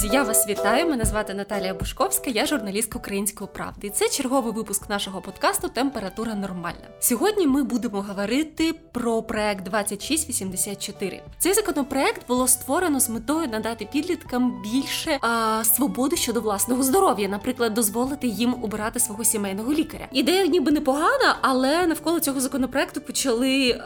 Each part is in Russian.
Друзі, я вас вітаю, мене звати Наталія Бушковська, я журналістка Української правди. І це черговий випуск нашого подкасту «Температура нормальна». Сьогодні ми будемо говорити про проект 2684. Цей законопроект було створено з метою надати підліткам більше свободи щодо власного здоров'я, наприклад, дозволити їм обирати свого сімейного лікаря. Ідея ніби непогана, але навколо цього законопроекту почали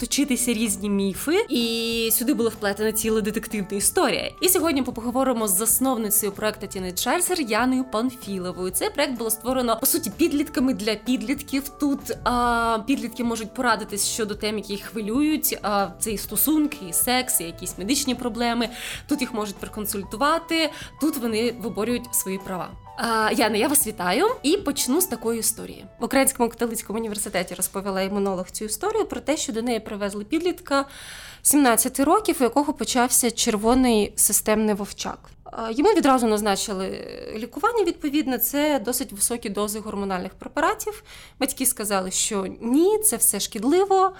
точитися різні міфи, і сюди була вплетена ціла детективна історія. І сьогодні поговоримо з засновницею проекту «Тінерджайзер» Яною Панфіловою. Цей проект було створено, по суті, підлітками для підлітків. Тут підлітки можуть порадитись щодо тем, які їх хвилюють. Це і стосунки, і секс, і якісь медичні проблеми. Тут їх можуть проконсультувати, тут вони виборюють свої права. Яна, я вас вітаю і почну з такої історії. В Українському католицькому університеті розповіла імунолог цю історію про те, що до неї привезли підлітка 17 років, у якого почався червоний системний вовчак. Йому відразу назначили лікування, відповідно, це досить високі дози гормональних препаратів. Батьки сказали, що ні, це все шкідливо,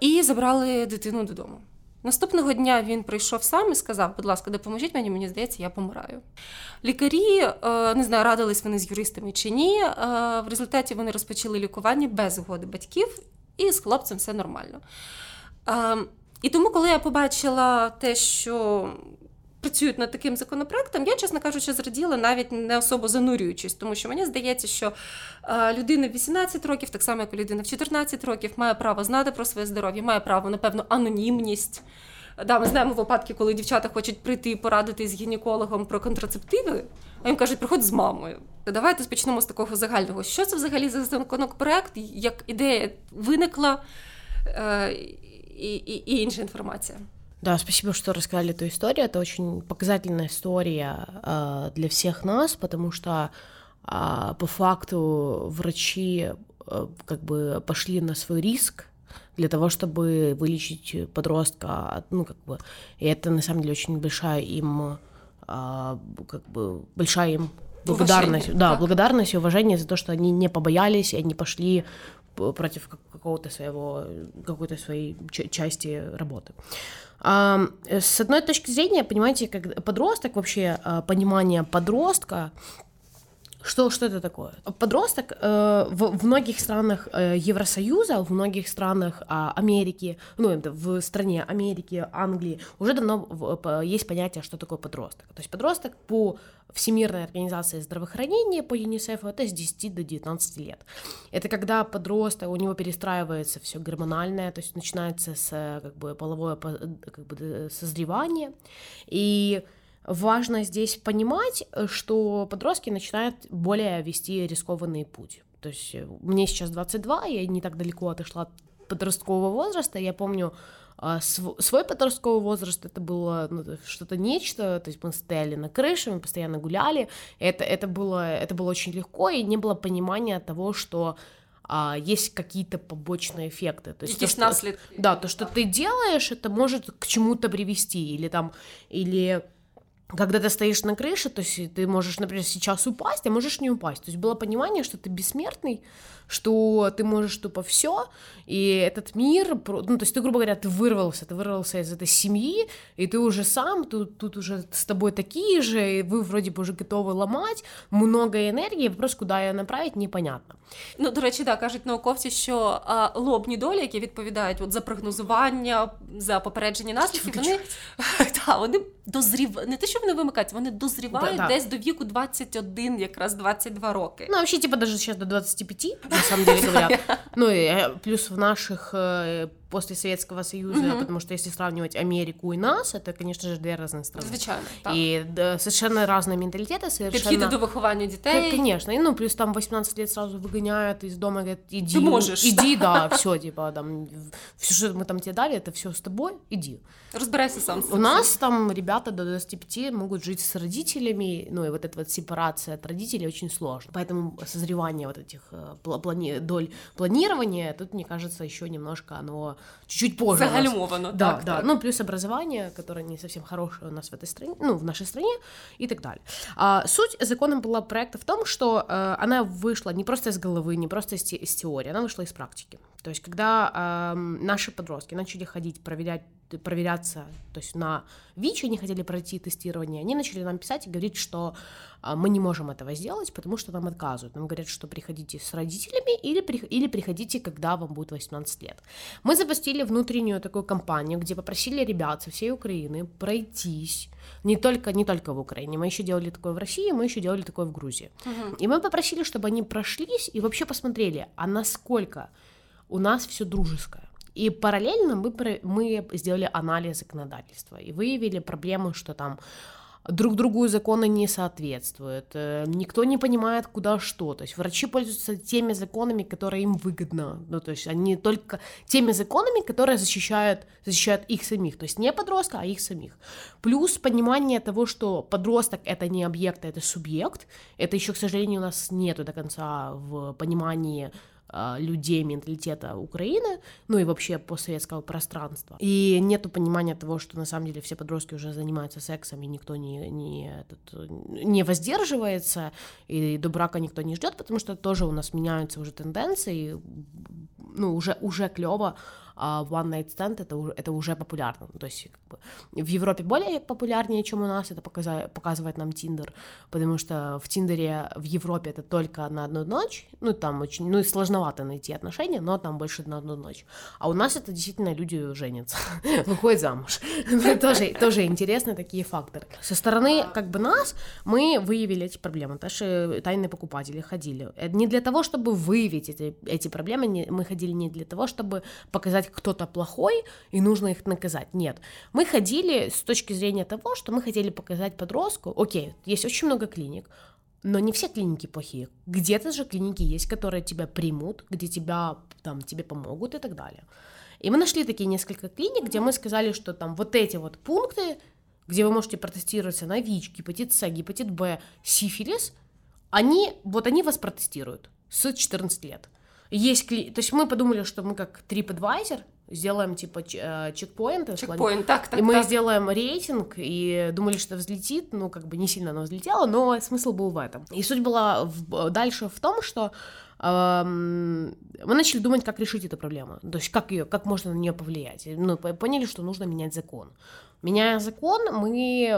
і забрали дитину додому. Наступного дня він прийшов сам і сказав: будь ласка, допоможіть мені, мені здається, я помираю. Лікарі, не знаю, радились вони з юристами чи ні, в результаті вони розпочали лікування без згоди батьків, і з хлопцем все нормально. І тому, коли я побачила те, що працюють над таким законопроектом, я, чесно кажучи, зраділа, навіть не особо занурюючись, тому що мені здається, що людина в 18 років, так само, як і людина в 14 років, має право знати про своє здоров'я, має право на певну анонімність. Да, ми знаємо випадки, коли дівчата хочуть прийти і порадити з гінекологом про контрацептиви, а їм кажуть, приходь з мамою. Давайте почнемо з такого загального. Що це взагалі за законопроект, як ідея виникла, и иншая информация. Да, спасибо, что рассказали эту историю. Это очень показательная история для всех нас, потому что по факту врачи как бы пошли на свой риск для того, чтобы вылечить подростка. Ну, как бы, и это на самом деле очень большая им, как бы, большая им благодарность, уважение, да, благодарность и уважение за то, что они не побоялись, и они пошли против какой-то своей части работы. С одной точки зрения, понимаете, как подросток, вообще понимание подростка, что это такое? Подросток в многих странах Евросоюза, в многих странах Америки, ну, в стране Америки, Англии, уже давно есть понятие, что такое подросток. То есть подросток по Всемирной организации здравоохранения, по ЮНИСЕФу, это с 10 до 19 лет. Это когда подросток, у него перестраивается все гормональное, то есть начинается с, как бы, половое, как бы, созревание, и важно здесь понимать, что подростки начинают более вести рискованный путь. То есть мне сейчас 22, я не так далеко отошла от подросткового возраста. Я помню свой подростковый возраст, это было, ну, что-то нечто, то есть мы стояли на крыше, мы постоянно гуляли. Это было очень легко, и не было понимания того, что есть какие-то побочные эффекты. То есть то, что ты делаешь, это может к чему-то привести, или когда ты стоишь на крыше, то есть ты можешь, например, сейчас упасть, а можешь не упасть. То есть было понимание, что ты бессмертный, что ты можешь тупо все, и этот мир, ну, то есть ты, грубо говоря, ты вырвался из этой семьи, и ты уже сам, тут уже с тобой такие же, и вы вроде бы уже готовы ломать, много энергии, вопрос, куда ее направить, непонятно. Ну, до речі, да, кажуть науковці, що лобні долі, які відповідають за прогнозування, за попередження наслідків, вони дозрівають, не те, що вони вимикаються, вони дозрівають десь до віку 21, якраз 22 роки. Ну, взагалі, типа, даже сейчас до 25, на самом деле, говорят. Ну, и плюс в наших после Советского Союза, потому что если сравнивать Америку и нас, это, конечно же, две разные страны. Звичайно, так. И совершенно разные менталитеты, совершенно... Підхіди до виховання дітей. Конечно, и, ну, плюс там 18 лет сразу выгоняют из дома, говорят, иди. Ты можешь. Иди, да, все, типа, там, все, что мы там тебе дали, это все с тобой, иди. Разбирайся сам. У нас там ребята до 25 могут жить с родителями, ну, и вот эта вот сепарация от родителей очень сложно. Поэтому созревание вот этих доль планирования, тут, мне кажется, еще немножко оно... чуть-чуть позже. Загальмовано. Да, так, да. Так. Ну, плюс образование, которое не совсем хорошее у нас в этой стране, ну, в нашей стране и так далее. Суть закона была проекта в том, что она вышла не просто из головы, не просто из теории, она вышла из практики. То есть, когда наши подростки начали ходить, проверяться, то есть на ВИЧ, они хотели пройти тестирование, они начали нам писать и говорить, что мы не можем этого сделать, потому что нам отказывают. Нам говорят, что приходите с родителями или приходите, когда вам будет 18 лет. Мы запустили внутреннюю такую кампанию, где попросили ребят со всей Украины пройтись, не только в Украине, мы еще делали такое в России, мы еще делали такое в Грузии. Угу. И мы попросили, чтобы они прошлись и вообще посмотрели, а насколько у нас все дружеское. И параллельно мы сделали анализ законодательства и выявили проблему, что там друг другу законы не соответствуют, никто не понимает, куда что. То есть врачи пользуются теми законами, которые им выгодно. Ну, то есть они только теми законами, которые защищают их самих. То есть не подростка, а их самих. Плюс понимание того, что подросток — это не объект, а это субъект. Это еще, к сожалению, у нас нету до конца в понимании людей менталитета Украины, ну и вообще постсоветского пространства. И нету понимания того, что на самом деле все подростки уже занимаются сексом, и никто не воздерживается, и до брака никто не ждет, потому что тоже у нас меняются уже тенденции, ну уже клёво, а one night stand это уже популярно. То есть как бы в Европе более популярнее, чем у нас, это показывает нам Тиндер, потому что в Тиндере в Европе это только на одну ночь, ну там очень, ну и сложновато найти отношения, но там больше на одну ночь. А у нас это действительно люди женятся, выходят замуж. Тоже интересные такие факторы. Со стороны как бы нас мы выявили эти проблемы, наши тайные покупатели ходили. Не для того, чтобы выявить эти проблемы, мы ходили не для того, чтобы показать кто-то плохой, и нужно их наказать. Нет. Мы ходили с точки зрения того, что мы хотели показать подростку, окей, есть очень много клиник, но не все клиники плохие. Где-то же клиники есть, которые тебя примут, где тебя, там, тебе помогут и так далее. И мы нашли такие несколько клиник, где мы сказали, что там вот эти вот пункты, где вы можете протестироваться на ВИЧ, гепатит С, гепатит Б, сифилис, они вас протестируют с 14 лет. То есть мы подумали, что мы как TripAdvisor сделаем типа чекпоинты. Чекпоинт, так. И мы сделаем рейтинг, и думали, что взлетит, ну как бы не сильно оно взлетело, но смысл был в этом. И суть была дальше в том, что мы начали думать, как решить эту проблему, то есть как можно на нее повлиять. Ну, поняли, что нужно менять закон. Меняя закон, мы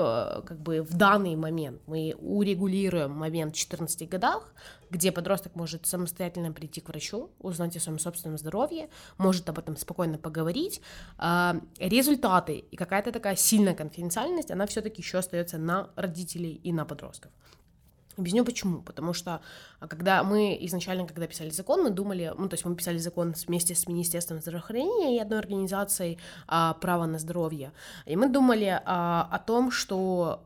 как бы в данный момент мы урегулируем момент в 14 годах, где подросток может самостоятельно прийти к врачу, узнать о своем собственном здоровье, может об этом спокойно поговорить. Результаты и какая-то такая сильная конфиденциальность, она все-таки еще остается на родителей и на подростков. Объясню почему, потому что когда мы изначально писали закон, мы думали, мы писали закон вместе с Министерством здравоохранения и одной организацией «Право на здоровье», и мы думали о том, что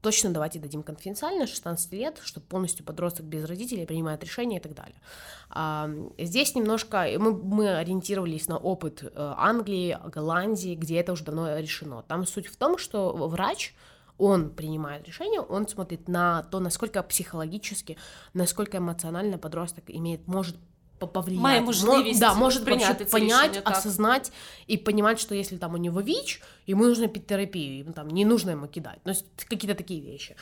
точно давайте дадим конфиденциально 16 лет, чтобы полностью подросток без родителей принимает решения и так далее. Здесь немножко мы ориентировались на опыт Англии, Голландии, где это уже давно решено. Там суть в том, что врач, он принимает решение, он смотрит на то, насколько психологически, насколько эмоционально подросток может повлиять. Має можливість принять, решение, осознать так. И понимать, что если там у него ВИЧ, ему нужно пить терапию, ему там не нужно ему кидать, ну, какие-то такие вещи.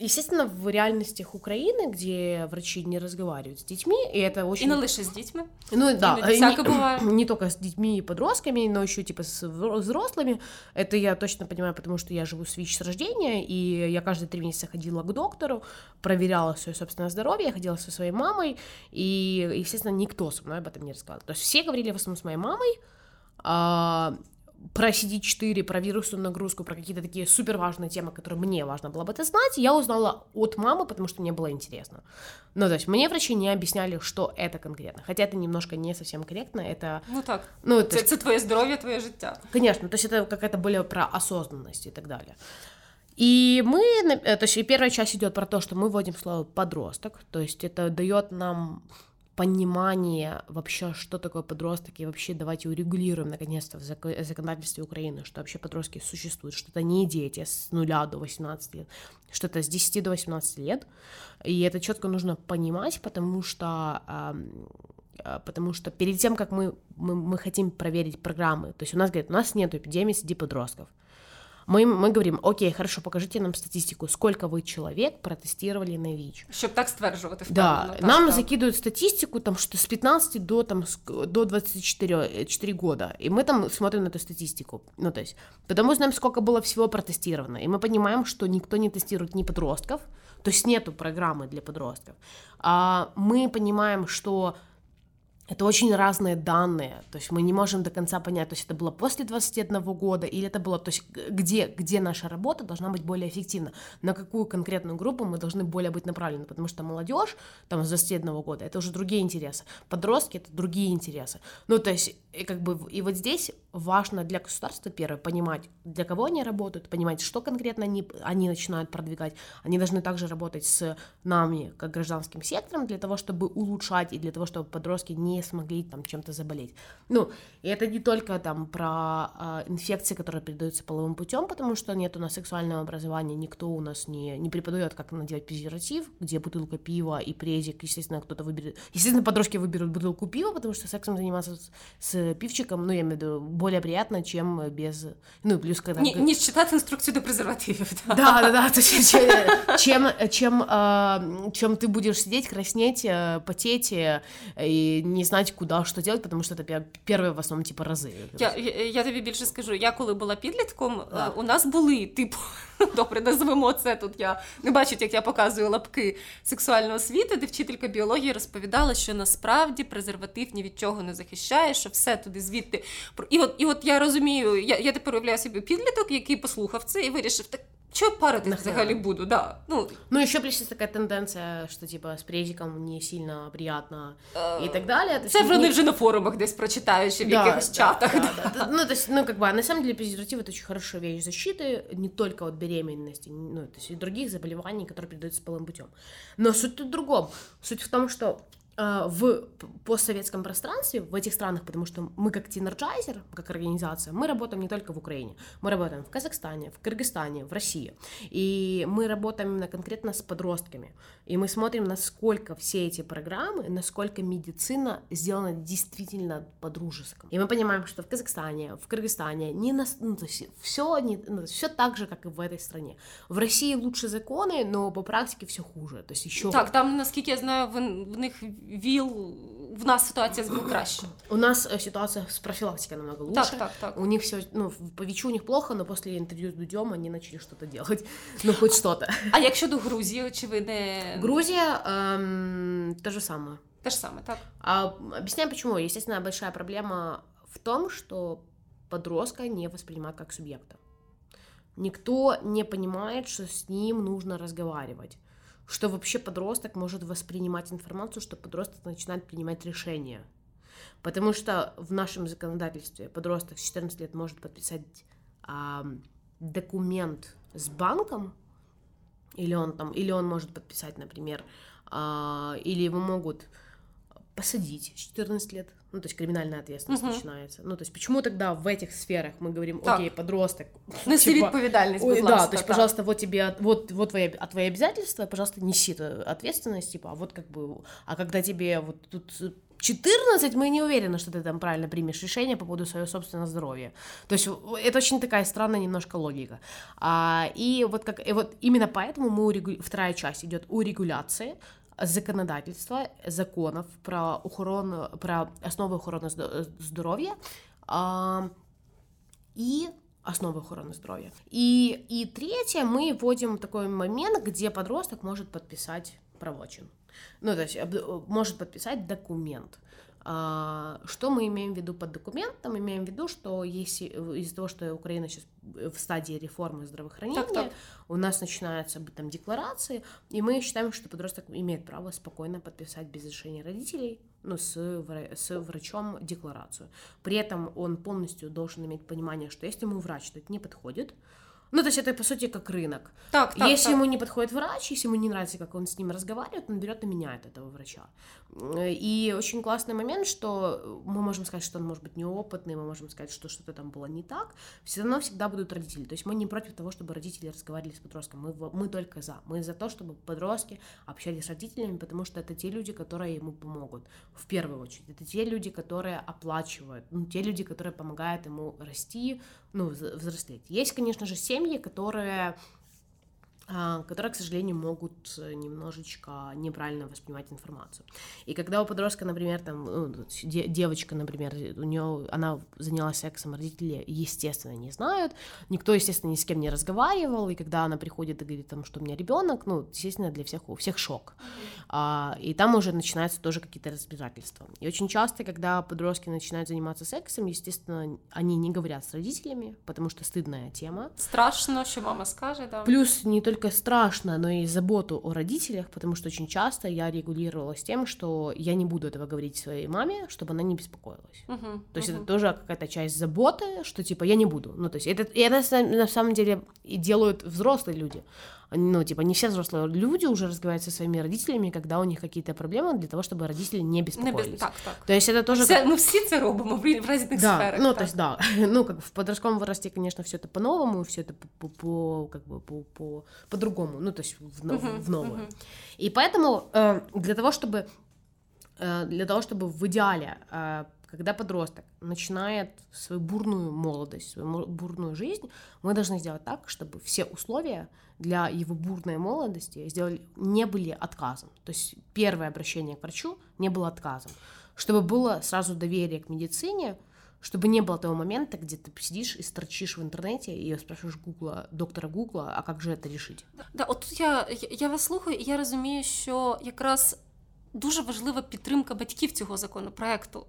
Естественно, в реальностях Украины, где врачи не разговаривают с детьми, и это очень... И не лише с детьми. Ну да, не только с детьми и подростками, но еще типа с взрослыми. Это я точно понимаю, потому что я живу с ВИЧ с рождения, и я каждые 3 месяца ходила к доктору, проверяла свое собственное здоровье, я ходила со своей мамой, и, естественно, никто со мной об этом не рассказывал. То есть все говорили в основном с моей мамой, про CD4, про вирусную нагрузку, про какие-то такие суперважные темы, которые мне важно было бы это знать, я узнала от мамы, потому что мне было интересно. Ну, то есть мне врачи не объясняли, что это конкретно, хотя это немножко не совсем корректно, это... Ну так, ну, то есть... это твое здоровье, твое життя. Конечно, то есть это какая-то более про осознанность и так далее. И мы, то есть первая часть идет про то, что мы вводим слово «подросток», то есть это дает нам... понимание вообще, что такое подросток, и вообще давайте урегулируем наконец-то в законодательстве Украины, что вообще подростки существуют, что это не дети с 0 до 18 лет, что это с 10 до 18 лет, и это четко нужно понимать, потому что перед тем, как мы хотим проверить программы, то есть у нас говорят, у нас нет эпидемии среди подростков, мы говорим, окей, хорошо, покажите нам статистику, сколько вы человек протестировали на ВІЧ. Щоб так стверджувати. Да, нам закидывают статистику, там, что с 15 до 24 года, и мы там смотрим на эту статистику, ну, то есть, потому знаем, сколько было всего протестировано, и мы понимаем, что никто не тестирует ни подростков, то есть нету программы для подростков, а мы понимаем, что это очень разные данные, то есть мы не можем до конца понять, то есть это было после 21 года или это было, то есть где наша работа должна быть более эффективна, на какую конкретную группу мы должны более быть направлены, потому что молодежь там с 21 года это уже другие интересы, подростки это другие интересы, ну то есть и как бы и вот здесь важно для государства первое понимать, для кого они работают, понимать, что конкретно они начинают продвигать, они должны также работать с нами как гражданским сектором для того, чтобы улучшать и для того, чтобы подростки не смогли там чем-то заболеть. Ну, и это не только там про инфекции, которые передаются половым путем, потому что нет у нас сексуального образования, никто у нас не преподает, как надевать презерватив, где бутылка пива и презик, естественно, кто-то выберет, естественно, подростки выберут бутылку пива, потому что сексом заниматься с пивчиком, ну, я имею в виду, более приятно, чем без, ну, плюс когда... Не считать инструкцию до презервативов, да? Да, то есть, чем ты будешь сидеть, краснеть, потеть и не знати, куди, що робити, тому що це перші, в основному, типу, рази. Я тобі більше скажу, я коли була підлітком, да. У нас були, типу, добре, назвемо це, тут я не бачу, як я показую лапки сексуальної освіти, де вчителька біології розповідала, що насправді презерватив ні від чого не захищає, що все туди звідти. І от я розумію, я тепер уявляю собі підліток, який послухав це і вирішив, так, чого парити взагалі буду, да. Ну, і ще плюс така тенденція, що, типу, з презиком не сильно приємно і так далі. Це вони вже на форумах десь прочитають, чи в якихось чатах. Ну, как бы, на самом деле, презерватив – это очень хорошая вещь защиты, не только от беременности, ну, то есть и других заболеваний, которые передаются половым путем. Но суть в другом. Суть в том, что в постсоветском пространстве, в этих странах, потому что мы как Тинерджайзер, как организация, мы работаем не только в Украине, мы работаем в Казахстане, в Кыргызстане, в России, и мы работаем именно конкретно с подростками, и мы смотрим, насколько все эти программы, насколько медицина сделана действительно по-дружески. И мы понимаем, что в Казахстане, в Кыргызстане все так же, как и в этой стране. В России лучше законы, но по практике все хуже, то есть еще... Так, там, насколько я знаю, в них... в нас ситуація була краще. У нас ситуація з профілактикою намного лучше. Так. У них все, ну, по ВІЧу у них плохо, но після інтерв'ю з Дудьом вони почали щось робити. Ну, хоч щось. А як щодо Грузії, очевидно? Грузія те ж саме. Те ж саме, так. Объясняю, почему. Естественно, большая проблема в том, что подростка не воспринимают как субъекта. Никто не понимает, что с ним нужно разговаривать. Что вообще подросток может воспринимать информацию, что подросток начинает принимать решения. Потому что в нашем законодательстве подросток с 14 лет может подписать документ с банком, или он может подписать, например, или его могут посадить с 14 лет. Ну, то есть криминальная ответственность начинается. Ну, то есть почему тогда в этих сферах мы говорим, окей, подросток... Неси відповідальність, будь ласка. Да, то есть, пожалуйста, вот тебе, вот твои обязательства, пожалуйста, неси ответственность, типа, а вот как бы... А когда тебе вот тут 14, мы не уверены, что ты там правильно примешь решение по поводу своего собственного здоровья. То есть это очень такая странная немножко логика. И вот именно поэтому вторая часть идет урегуляции, законодавства, законів про охорону, про основи охорони здоров'я і основы охорони здоров'я. И третье, мы вводим такой момент, где подросток может подписать правочин. Ну, то есть может подписать документ. Что мы имеем в виду под документом? Имеем в виду, что из-за того, что Украина сейчас в стадии реформы здравоохранения, у нас начинаются там декларации, и мы считаем, что подросток имеет право спокойно подписать без разрешения родителей, с врачом декларацию. При этом он полностью должен иметь понимание, что если ему врач тут не подходит, ну, то есть это, по сути, как рынок. Если ему не подходит врач, если ему не нравится, как он с ним разговаривает, он берет и меняет этого врача. И очень классный момент, что мы можем сказать, что он может быть неопытный, мы можем сказать, что что-то там было не так. Все равно всегда будут родители. То есть мы не против того, чтобы родители разговаривали с подростком. Мы только за. Мы за то, чтобы подростки общались с родителями, потому что это те люди, которые ему помогут. В первую очередь. Это те люди, которые оплачивают. Ну, те люди, которые помогают ему расти, ну, взрослеть. Есть, конечно же, семьи, семьи, которые, к сожалению, могут немножечко неправильно воспринимать информацию. И когда у подростка, например, там, девочка, например, у нее, она занялась сексом, родители, естественно, не знают, никто, естественно, ни с кем не разговаривал, и когда она приходит и говорит, там, что у меня ребенок, ну, естественно, для всех, у всех шок. И там уже начинаются тоже какие-то разбирательства. И очень часто, когда подростки начинают заниматься сексом, естественно, они не говорят с родителями, потому что стыдная тема. Страшно, что мама скажет, да. Плюс не только страшно, но и заботу о родителях, потому что очень часто я регулировалась тем, что я не буду этого говорить своей маме, чтобы она не беспокоилась. То есть это тоже какая-то часть заботы, что типа я не буду. Ну, то есть это на самом деле и делают взрослые люди. Ну, типа, не все взрослые люди уже разговаривают со своими родителями, когда у них какие-то проблемы, для того, чтобы родители не беспокоились. Так. То есть это тоже... Все, ну, все це робимо в разных сферах. Ну, так. То есть, да. Ну, как в подростковом возрасте, конечно, все это по-новому, все это по-другому, ну, то есть в новое. И поэтому для того, чтобы в идеале, когда подросток начинает свою бурную молодость, свою бурную жизнь, мы должны сделать так, чтобы все условия для его бурной молодости не были отказом. То есть первое обращение к врачу не было отказом. Чтобы было сразу доверие к медицине, чтобы не было того момента, где ты сидишь и строчишь в интернете и спрашиваешь Гугла, доктора Гугла, а як же це рішити? Да, от тут я вас слухаю, і я розумію, що якраз дуже важлива підтримка батьків цього законопроекту.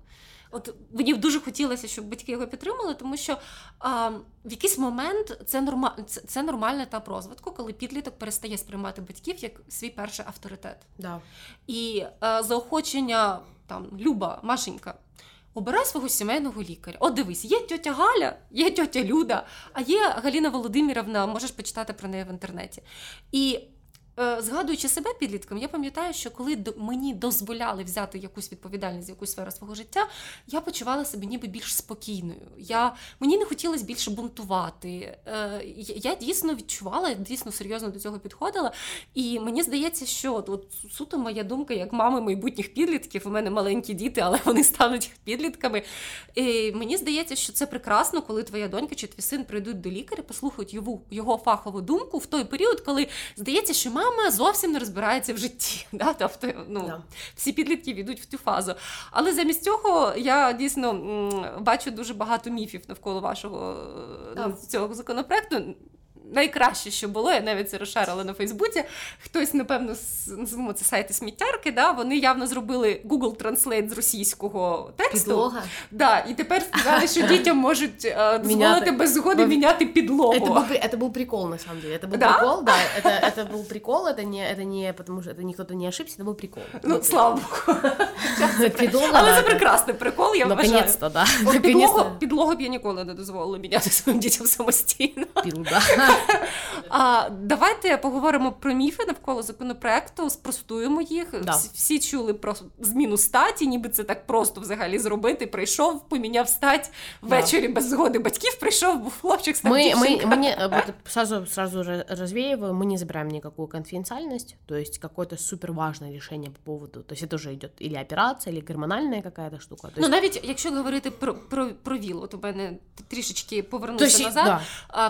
От мені дуже хотілося, щоб батьки його підтримали, тому що в якийсь момент це нормальний етап розвитку, коли підліток перестає сприймати батьків як свій перший авторитет. Да. І заохочення, там, Люба, Машенька, обирай свого сімейного лікаря. От дивись, є тьотя Галя, є тьотя Люда, а є Галина Володимирівна, можеш почитати про неї в інтернеті. І згадуючи себе підлітком, я пам'ятаю, що коли мені дозволяли взяти якусь відповідальність за якусь сферу свого життя, я почувала себе ніби більш спокійною. Мені не хотілося більше бунтувати. Я дійсно відчувала, дійсно серйозно до цього підходила. І мені здається, що от суто моя думка, як мами майбутніх підлітків, у мене маленькі діти, але вони стануть підлітками. І мені здається, що це прекрасно, коли твоя донька чи твій син прийдуть до лікаря, послухають його фахову думку в той період, коли здається, що мама зовсім не розбирається в житті. Да? Тобто, всі підлітки йдуть в цю фазу. Але замість цього я дійсно бачу дуже багато міфів навколо вашого цього законопроекту. Найкраще, що було, я навіть це розшарила на Фейсбуці, хтось, напевно, називаємо це сайти сміттярки, да? Вони явно зробили Google Translate з російського тексту. Підлога? Да, і тепер сказали, що дітям можуть дозволити без згоди міняти підлогу. Це був прикол, на самом деле. Це був прикол, да. Це був прикол, це не, тому що ніхто не ошибся, це був прикол. Ну, слава Богу. Але це прекрасний прикол, я вважаю. Наконец-то, да. Підлогу б я ніколи не дозволила міняти своїм дітям самостійно. Давайте поговоримо про міфи навколо законопроекту, спростуємо їх. Да. Всі чули про зміну статі, ніби це так просто взагалі зробити. Прийшов, поміняв стать, ввечері без згоди батьків прийшов, був хлопчик, став дівчинка. Сразу развеиваю, мы не забираем никакую конфиденциальность, то есть какое-то суперважное решение по поводу, то есть это уже идет или операция, или гормональная какая-то штука. То есть... Ну, навіть якщо говорити про ВІЛ, от у мене трішечки повернувся назад,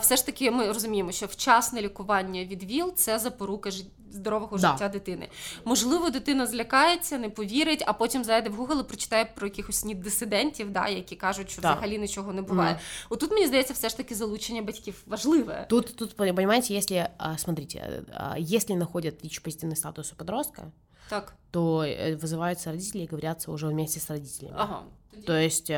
все ж таки ми розуміємо, що вчасне лікування від ВІЛ – це запорука здорового життя дитини. Можливо, дитина злякається, не повірить, а потім зайде в Google і прочитає про якихось дисидентів, які кажуть, що взагалі нічого не буває. Отут, мені здається, все ж таки залучення батьків важливе. Тут, понимаете, если, смотрите, если находят ВИЧ-позитивный статус у подростка, то вызываются родители и говорятся уже вместе с родителями. То есть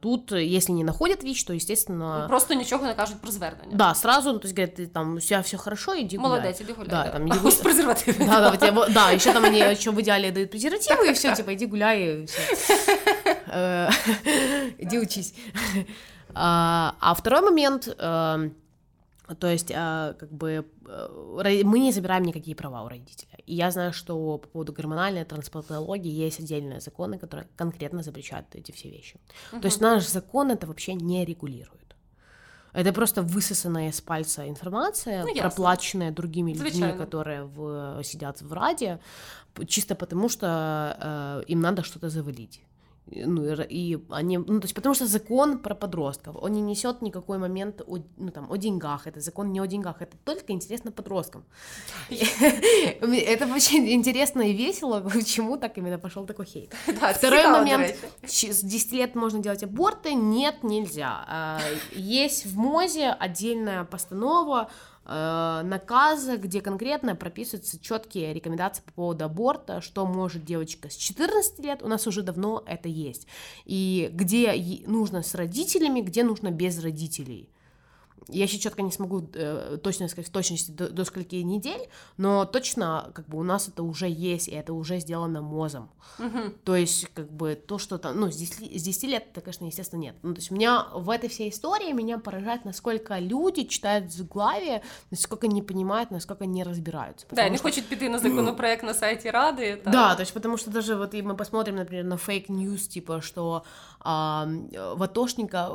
тут, если не находят ВИЧ, то, естественно... Просто ничего не кажут про звернення. Да, сразу, то есть говорят, ты там, у тебя все хорошо, иди гуляй. Молодец, иди гуляй. Да, там, иди гуляй. Уж презервативы. Да, еще там они в идеале дают презервативы, и все, типа, иди гуляй, и все. Иди учись. А второй момент, то есть, как бы, мы не забираем никакие права у родителя. И я знаю, что по поводу гормональной трансплантологии есть отдельные законы, которые конкретно запрещают эти все вещи. То есть наш закон это вообще не регулирует. Это просто высосанная из пальца информация, проплаченная другими людьми, которые сидят в Раде, чисто потому, что им надо что-то завалить. Ну, то есть, потому что закон про подростков, он не несет никакой момент о деньгах, это закон не о деньгах, это только интересно подросткам. Это очень интересно и весело, почему так именно пошел такой хейт. Второй момент, с 10 лет можно делать аборты, нет, нельзя. Есть в МОЗе отдельная постанова, наказа, где конкретно прописываются четкие рекомендации по поводу аборта, что может девочка с 14 лет, у нас уже давно это есть, и где нужно с родителями, где нужно без родителей. Я еще четко не смогу точно сказать в точности до скольки недель, но точно как бы у нас это уже есть, и это уже сделано МОЗом. Угу. То есть как бы то, что там, ну, с 10 лет это, конечно, естественно, нет. Ну, то есть у меня в этой всей истории меня поражает, насколько люди читают заглавие, насколько не понимают, насколько не разбираются. Да, не хочет піти на законопроект на сайте Рады. Та... Да, то есть потому что даже вот мы посмотрим, например, на фейк-ньюс, типа, что в атошника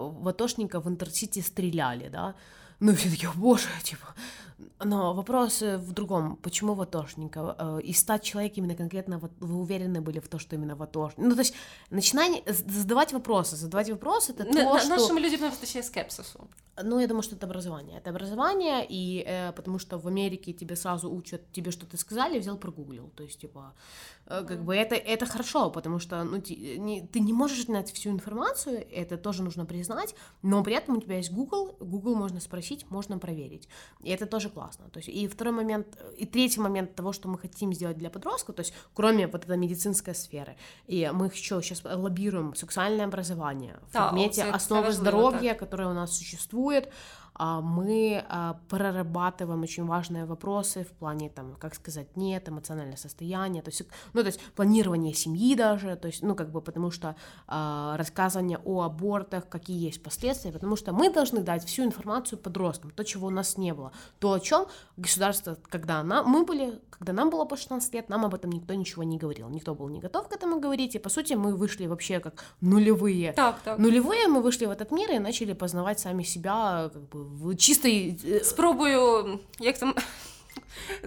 в Интерсити стреляли, да. Ну, все такие, боже, типа. Но вопрос в другом, почему в атошника? Из 100 человек именно конкретно вы уверены были в том, что именно в атошника? Ну, то есть, начинай задавать вопросы, это то, что... Нашим людям вистачає скепсису. Ну, я думаю, что это образование, и потому что в Америке тебе сразу учат, тебе что-то сказали, взял, прогуглил, то есть, типа, как бы это хорошо, потому что, ну, ты не можешь знать всю информацию, это тоже нужно признать, но при этом у тебя есть Google можно спросить, можно проверить, и это тоже классно. То есть, и второй момент, и третий момент того, что мы хотим сделать для подростка, то есть кроме вот этой медицинской сферы, и мы еще сейчас лоббируем сексуальное образование в предмете основы здоровья, которое у нас существует, мы прорабатываем очень важные вопросы в плане, там, как сказать нет, эмоциональное состояние, то есть, ну, то есть планирование семьи даже, то есть, ну, как бы, потому что рассказывание о абортах, какие есть последствия, потому что мы должны дать всю информацию подросткам, то, чего у нас не было, то, о чем государство, когда нам было по 16 лет, нам об этом никто ничего не говорил, никто был не готов к этому говорить, и, по сути, мы вышли вообще как нулевые. Так. Нулевые мы вышли в этот мир и начали познавать сами себя, как бы, спробую, як там,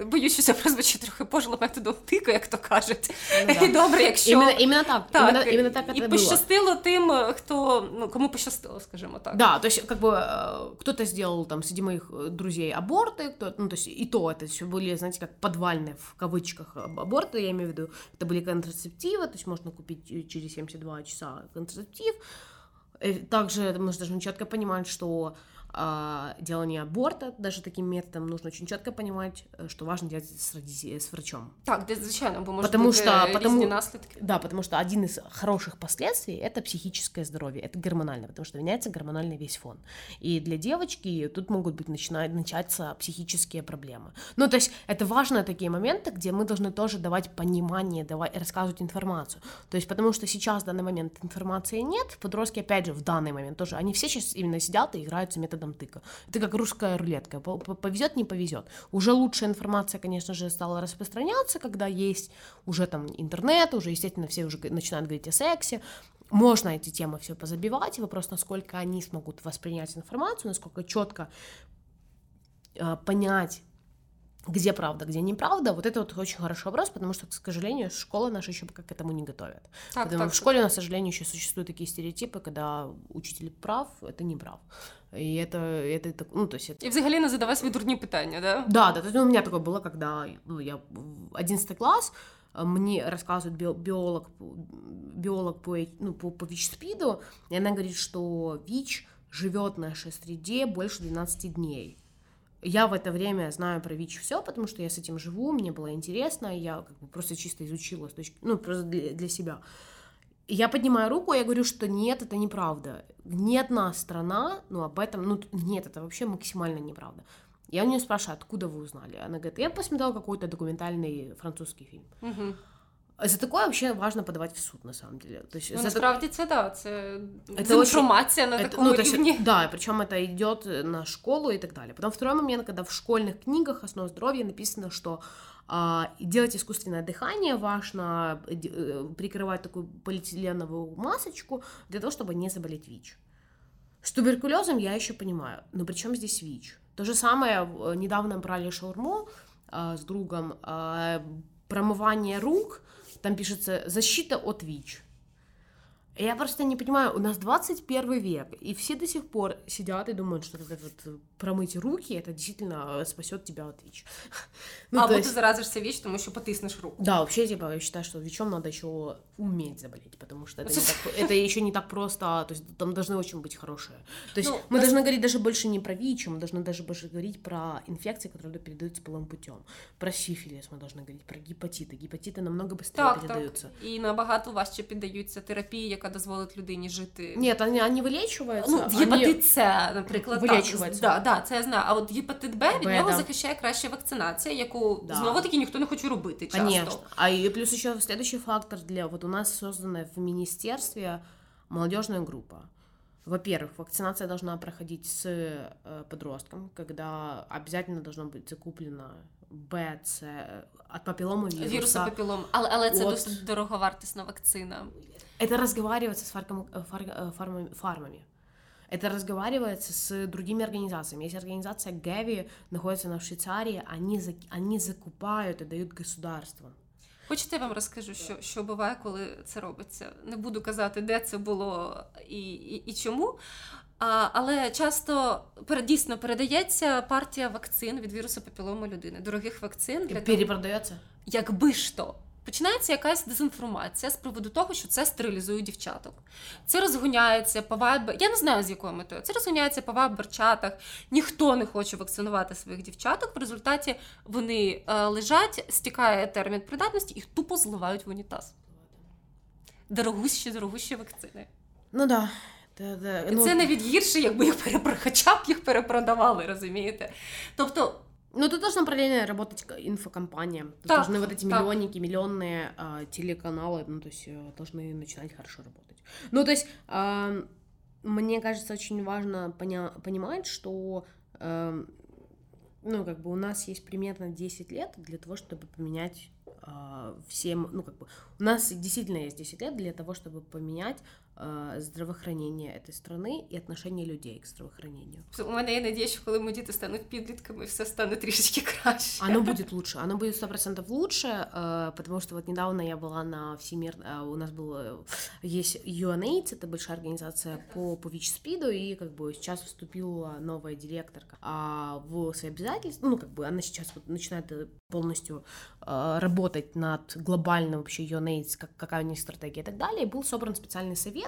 боюсь, що це прозвучить трохи пожило методом тика, як то кажуть. Ну, да. Добре, якщо... Іменно так це було. І пощастило тим, хто, ну, кому пощастило, скажімо так. Да, то есть, как бы, кто-то сделал там среди моих друзей аборты, ну, то есть, и то, это все были, знаете, как подвальные, в кавычках, аборты, я имею в виду, это были контрацептивы, то есть, можно купить через 72 часа контрацептив. Также, мы же должны четко понимать, что делание аборта, даже таким методом, нужно очень четко понимать, что важно делать с врачом. Так, да, звичайно, бо може бути різні наслідки. Да, потому что один из хороших последствий – это психическое здоровье, это гормонально, потому что меняется гормональный весь фон. И для девочки тут могут быть начаться психические проблемы. Ну, то есть это важные такие моменты, где мы должны тоже давать понимание, рассказывать информацию. То есть потому что сейчас в данный момент информации нет, подростки, опять же, в данный момент тоже, они все сейчас именно сидят и играются методом тыка. Это как русская рулетка. Повезет, не повезет. Уже лучшая информация, конечно же, стала распространяться, когда есть уже там интернет, уже, естественно, все уже начинают говорить о сексе. Можно эти темы все позабивать. Вопрос, насколько они смогут воспринять информацию, насколько четко понять, где правда, где неправда, вот это вот очень хороший вопрос, потому что, к сожалению, школа наша еще пока к этому не готовит. В школе, к сожалению, еще существуют такие стереотипы, когда учитель прав, это не прав. И это ну, то есть... И взагалі не задавай свої дурні питання, да? Да, то есть у меня такое было, когда я 11 класс, мне рассказывает биолог по ВИЧ-СПИДу, и она говорит, что ВИЧ живет в нашей среде больше 12 дней. Я в это время знаю про ВИЧ все, потому что я с этим живу, мне было интересно, я как бы просто чисто изучила, просто для себя. Я поднимаю руку, я говорю, что нет, это неправда. Ни одна страна, нет, это вообще максимально неправда. Я у нее спрашиваю, откуда вы узнали? Она говорит, я посмотрела какой-то документальный французский фильм. Угу. За такое вообще важно подавать в суд, на самом деле. То есть, насправді це, да, це дезінформація на такому рівні. Да, причем это идет на школу и так далее. Потом второй момент, когда в школьных книгах «Основа здоровья» написано, что делать искусственное дыхание важно, прикрывать такую полиэтиленовую масочку для того, чтобы не заболеть ВИЧ. С туберкулезом я еще понимаю, но при чем здесь ВИЧ? То же самое, недавно брали шаурму с другом, промывание рук, там пишется «защита от ВИЧ». Я просто не понимаю, у нас 21 век, и все до сих пор сидят и думают, что вот промыть руки, это действительно спасет тебя от ВИЧ. Ну, або есть... ты заразишься ВИЧ, потому что потиснешь руку. Да, вообще, типа, я считаю, что ВИЧом надо еще уметь заболеть, потому что это еще не так просто, то есть там должны очень быть хорошие. То есть мы должны говорить даже больше не про ВИЧ, мы должны даже больше говорить про инфекции, которые передаются половым путем. Про сифилис мы должны говорить, про гепатиты. Гепатиты намного быстрее передаются. Так, і набагато важче піддаються терапії, яка дозволить людині жити. Ні, вони вилічуються. Ну, гепатит С, наприклад, вилічується. Так, да, це я знаю. А от гепатит Б, від нього захищає краща вакцинація, яку, знову-таки, ніхто не хоче робити часто. Конечно. А і плюс ще наступний фактор для... Вот у нас создана в міністерстві молодіжна група. Во-первых, вакцинация должна проходить с подростком, когда обязательно должно быть закуплено Б, С, от папіломи віруса. Віруса папілом. Але це досить дороговартісна вакцина. Это разговаривается с фармами. Это разговаривается с другими организациями. Если организация Gavi находится в Швейцарии, они закупают и дают государству. Хочете, я вам розкажу, що буває, коли це робиться? Не буду казати, де це було і чому, але часто дійсно передається партія вакцин від вірусу папіломи людини, дорогих вакцин. Перепродається? Якби ж то. Починається якась дезінформація з приводу того, що це стерилізує дівчаток. Це розгоняється по вайбер... Я не знаю, з якою метою. Це розгоняється по вайбер-чатах. Ніхто не хоче вакцинувати своїх дівчаток. В результаті вони лежать, стікає термін придатності, їх тупо зливають в унітаз. Дорогущі вакцини. Ну да. І це навіть гірше, якби їх перепродавали, розумієте? Тобто... Ну, тут должна параллельно работать инфокомпания. Тут должны вот эти миллионники, миллионные телеканалы, ну, то есть должны начинать хорошо работать. Ну, то есть мне кажется, очень важно понимать, что ну, как бы у нас есть примерно 10 лет для того, чтобы поменять всем, ну, как бы, у нас действительно есть 10 лет для того, чтобы поменять здравоохранение этой страны и отношение людей к здравоохранению. У меня есть надежда, что когда мои дети станут подростками, все станет трешечки краще. Оно будет лучше, оно будет 100% лучше, потому что вот недавно я была на всемирном, у нас был, есть ЮНЕЙДС, это большая организация по ВИЧ-СПИДу, и как бы сейчас вступила новая директорка в свои обязательства, ну, как бы она сейчас вот начинает полностью работать над глобальным вообще ЮНЕЙДС, какая у них стратегия и так далее, и был собран специальный совет,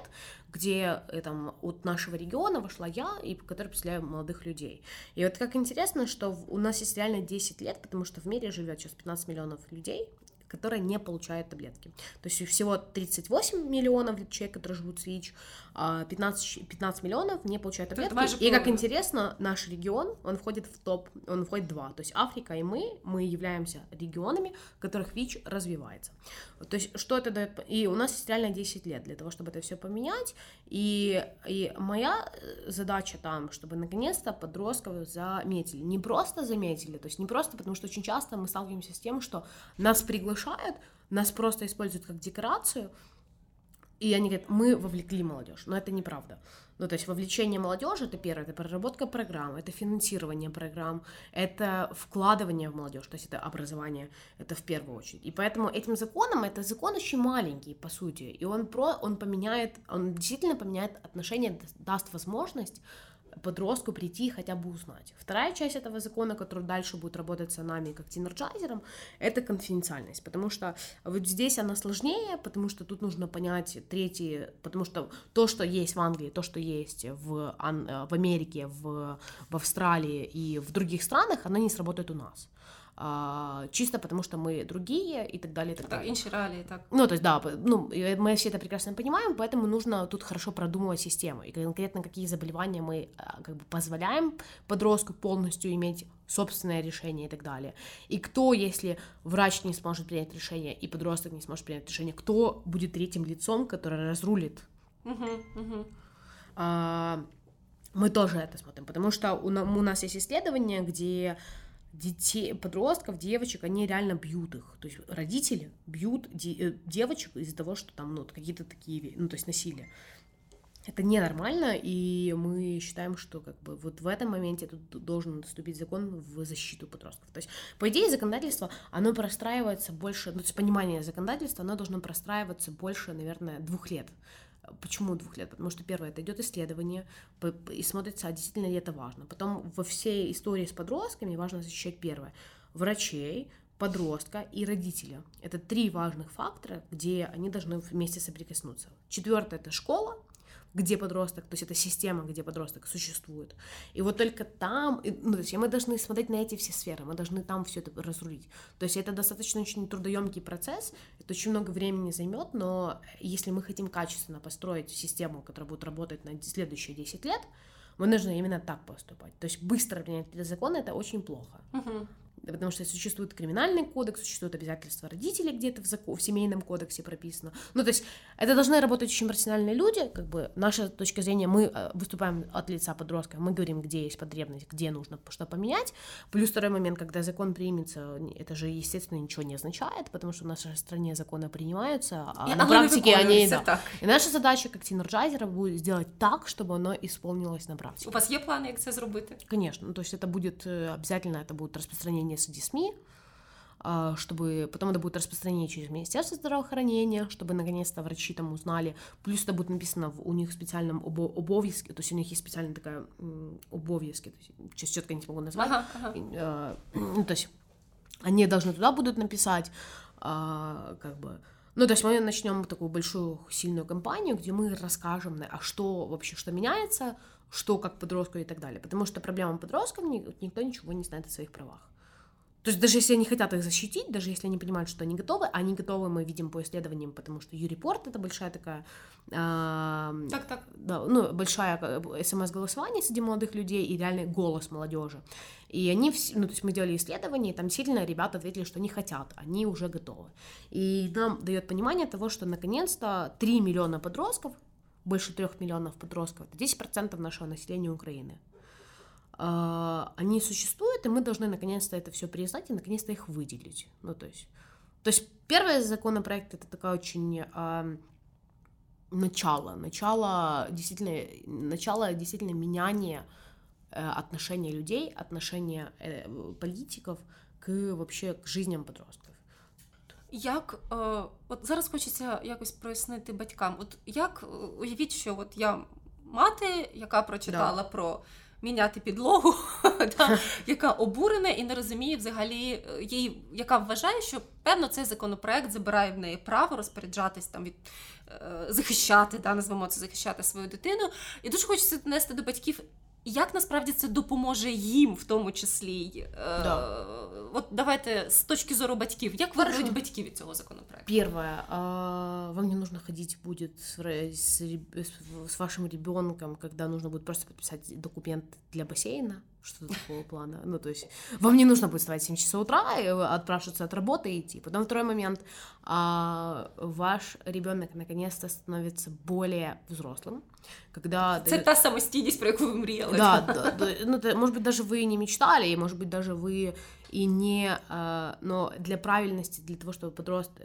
где там, от нашего региона вошла я, и которая представляю молодых людей. И вот как интересно, что у нас есть реально 10 лет, потому что в мире живет сейчас 15 миллионов людей, которые не получают таблетки. То есть всего 38 миллионов человек, которые живут с ВИЧ, 15 миллионов не получают таблетки. И как интересно, наш регион, он входит в топ, он входит в 2. То есть Африка и мы являемся регионами, в которых ВИЧ развивается. То есть что это дает? И у нас есть реально 10 лет для того, чтобы это все поменять. И моя задача там, чтобы наконец-то подростков заметили. Не просто заметили, то есть не просто, потому что очень часто мы сталкиваемся с тем, что нас приглашают, нас просто используют как декорацию, и они говорят, мы вовлекли молодежь, но это неправда. Ну, то есть вовлечение молодежи, это первое, это проработка программ, это финансирование программ, это вкладывание в молодежь, то есть это образование, это в первую очередь. И поэтому этим законом, это закон очень маленький, по сути, и он действительно поменяет отношения, даст возможность подростку прийти и хотя бы узнать. Вторая часть этого закона, который дальше будет работать с нами как тинерджайзером, это конфиденциальность, потому что вот здесь она сложнее, потому что тут нужно понять потому что то, что есть в Англии, то, что есть в Америке, в Австралии и в других странах, оно не сработает у нас. Чисто потому, что мы другие и так далее. И так далее. Инширали, так. Ну, то есть, да, ну, мы все это прекрасно понимаем, поэтому нужно тут хорошо продумывать систему. И конкретно какие заболевания мы как бы позволяем подростку полностью иметь собственное решение и так далее. И кто, если врач не сможет принять решение, и подросток не сможет принять решение, кто будет третьим лицом, который разрулит? Мы тоже это смотрим, потому что у нас есть исследования, где... детей, подростков, девочек, они реально бьют их, то есть родители бьют девочек из-за того, что там, ну, какие-то такие, ну, то есть насилие. Это ненормально, и мы считаем, что как бы вот в этом моменте тут должен вступить закон в защиту подростков. То есть, по идее, законодательство, оно простраивается больше, ну, то есть понимание законодательства, оно должно простраиваться больше, наверное, 2 лет. Почему 2 лет? Потому что первое, это идет исследование, и смотрится, а действительно ли это важно. Потом во всей истории с подростками важно защищать первое – врачей, подростка и родителя. Это 3 важных фактора, где они должны вместе соприкоснуться. 4 – это школа, где подросток, то есть это система, где подросток существует. И вот только там, ну, то есть мы должны смотреть на эти все сферы, мы должны там все это разрулить. То есть это достаточно очень трудоемкий процесс, это очень много времени займет, но если мы хотим качественно построить систему, которая будет работать на следующие 10 лет, мы должны именно так поступать. То есть быстро принять эти законы – это очень плохо. Угу. Потому что существует криминальный кодекс, существует обязательства родителей где-то в семейном кодексе прописано. Ну, то есть это должны работать очень профессиональные люди. Как бы наша точка зрения, мы выступаем от лица подростка, мы говорим, где есть потребность, где нужно что поменять. Плюс второй момент, когда закон примется, это же, естественно, ничего не означает, потому что в нашей стране законы принимаются, а на практике они... Да. И наша задача, как тінерджайзера, будет сделать так, чтобы оно исполнилось на практике. У вас есть планы, как это сделать? Конечно. Ну, то есть это будет обязательно, это будет распространение среди СМИ, чтобы потом это будет распространение через Министерство здравоохранения, чтобы наконец-то врачи там узнали, плюс это будет написано у них в специальном обов'язке, то есть у них есть специальная такая обов'язки, сейчас четко не смогу назвать, ну, то есть они должны туда будут написать, как бы. Ну, то есть мы начнем такую большую, сильную кампанию, где мы расскажем, а что вообще, что меняется, что как подростку и так далее, потому что проблема подростков, никто ничего не знает о своих правах. То есть даже если они хотят их защитить, даже если они понимают, что они готовы, мы видим по исследованиям, потому что U-Report — это большая такая... Так. Да, ну, большая СМС-голосование среди молодых людей и реальный голос молодежи. И они, ну, то есть мы делали исследования, и там сильно ребята ответили, что они хотят, они уже готовы. И нам дает понимание того, что наконец-то 3 миллиона подростков, больше 3 миллионов подростков, это 10% нашего населения Украины. Они существуют, и мы должны наконец-то это все признать и наконец-то их выделить. Ну, то есть первый законопроект — это такая очень начало действительно меняния отношения людей, отношения политиків к вообще к жизням подростків. Як от зараз хочеться якось прояснити батькам, от як уявіть, що от я мати, яка прочитала про міняти підлогу, яка обурена і не розуміє взагалі, їй, яка вважає, що певно цей законопроект забирає в неї право розпоряджатись, там, від, захищати, назвемо це, захищати свою дитину. І дуже хочеться донести до батьків, як насправді це допоможе їм в тому числі. От давайте з точки зору батьків, як виражують батьки від цього законопроекту? Перше, вам не нужно ходить будет с вашим ребенком, когда нужно будет просто подписать документ для бассейна, что-то такого плана. Ну, то есть вам не нужно будет вставать в 7 часов утра, отпрашиваться от работы и идти. Потом второй момент. Ваш ребенок наконец-то становится более взрослым. Когда это та самостійність, про яку ви мріяли. Да, может быть, даже вы не мечтали, может быть, даже вы и не... Но для правильности, для того, чтобы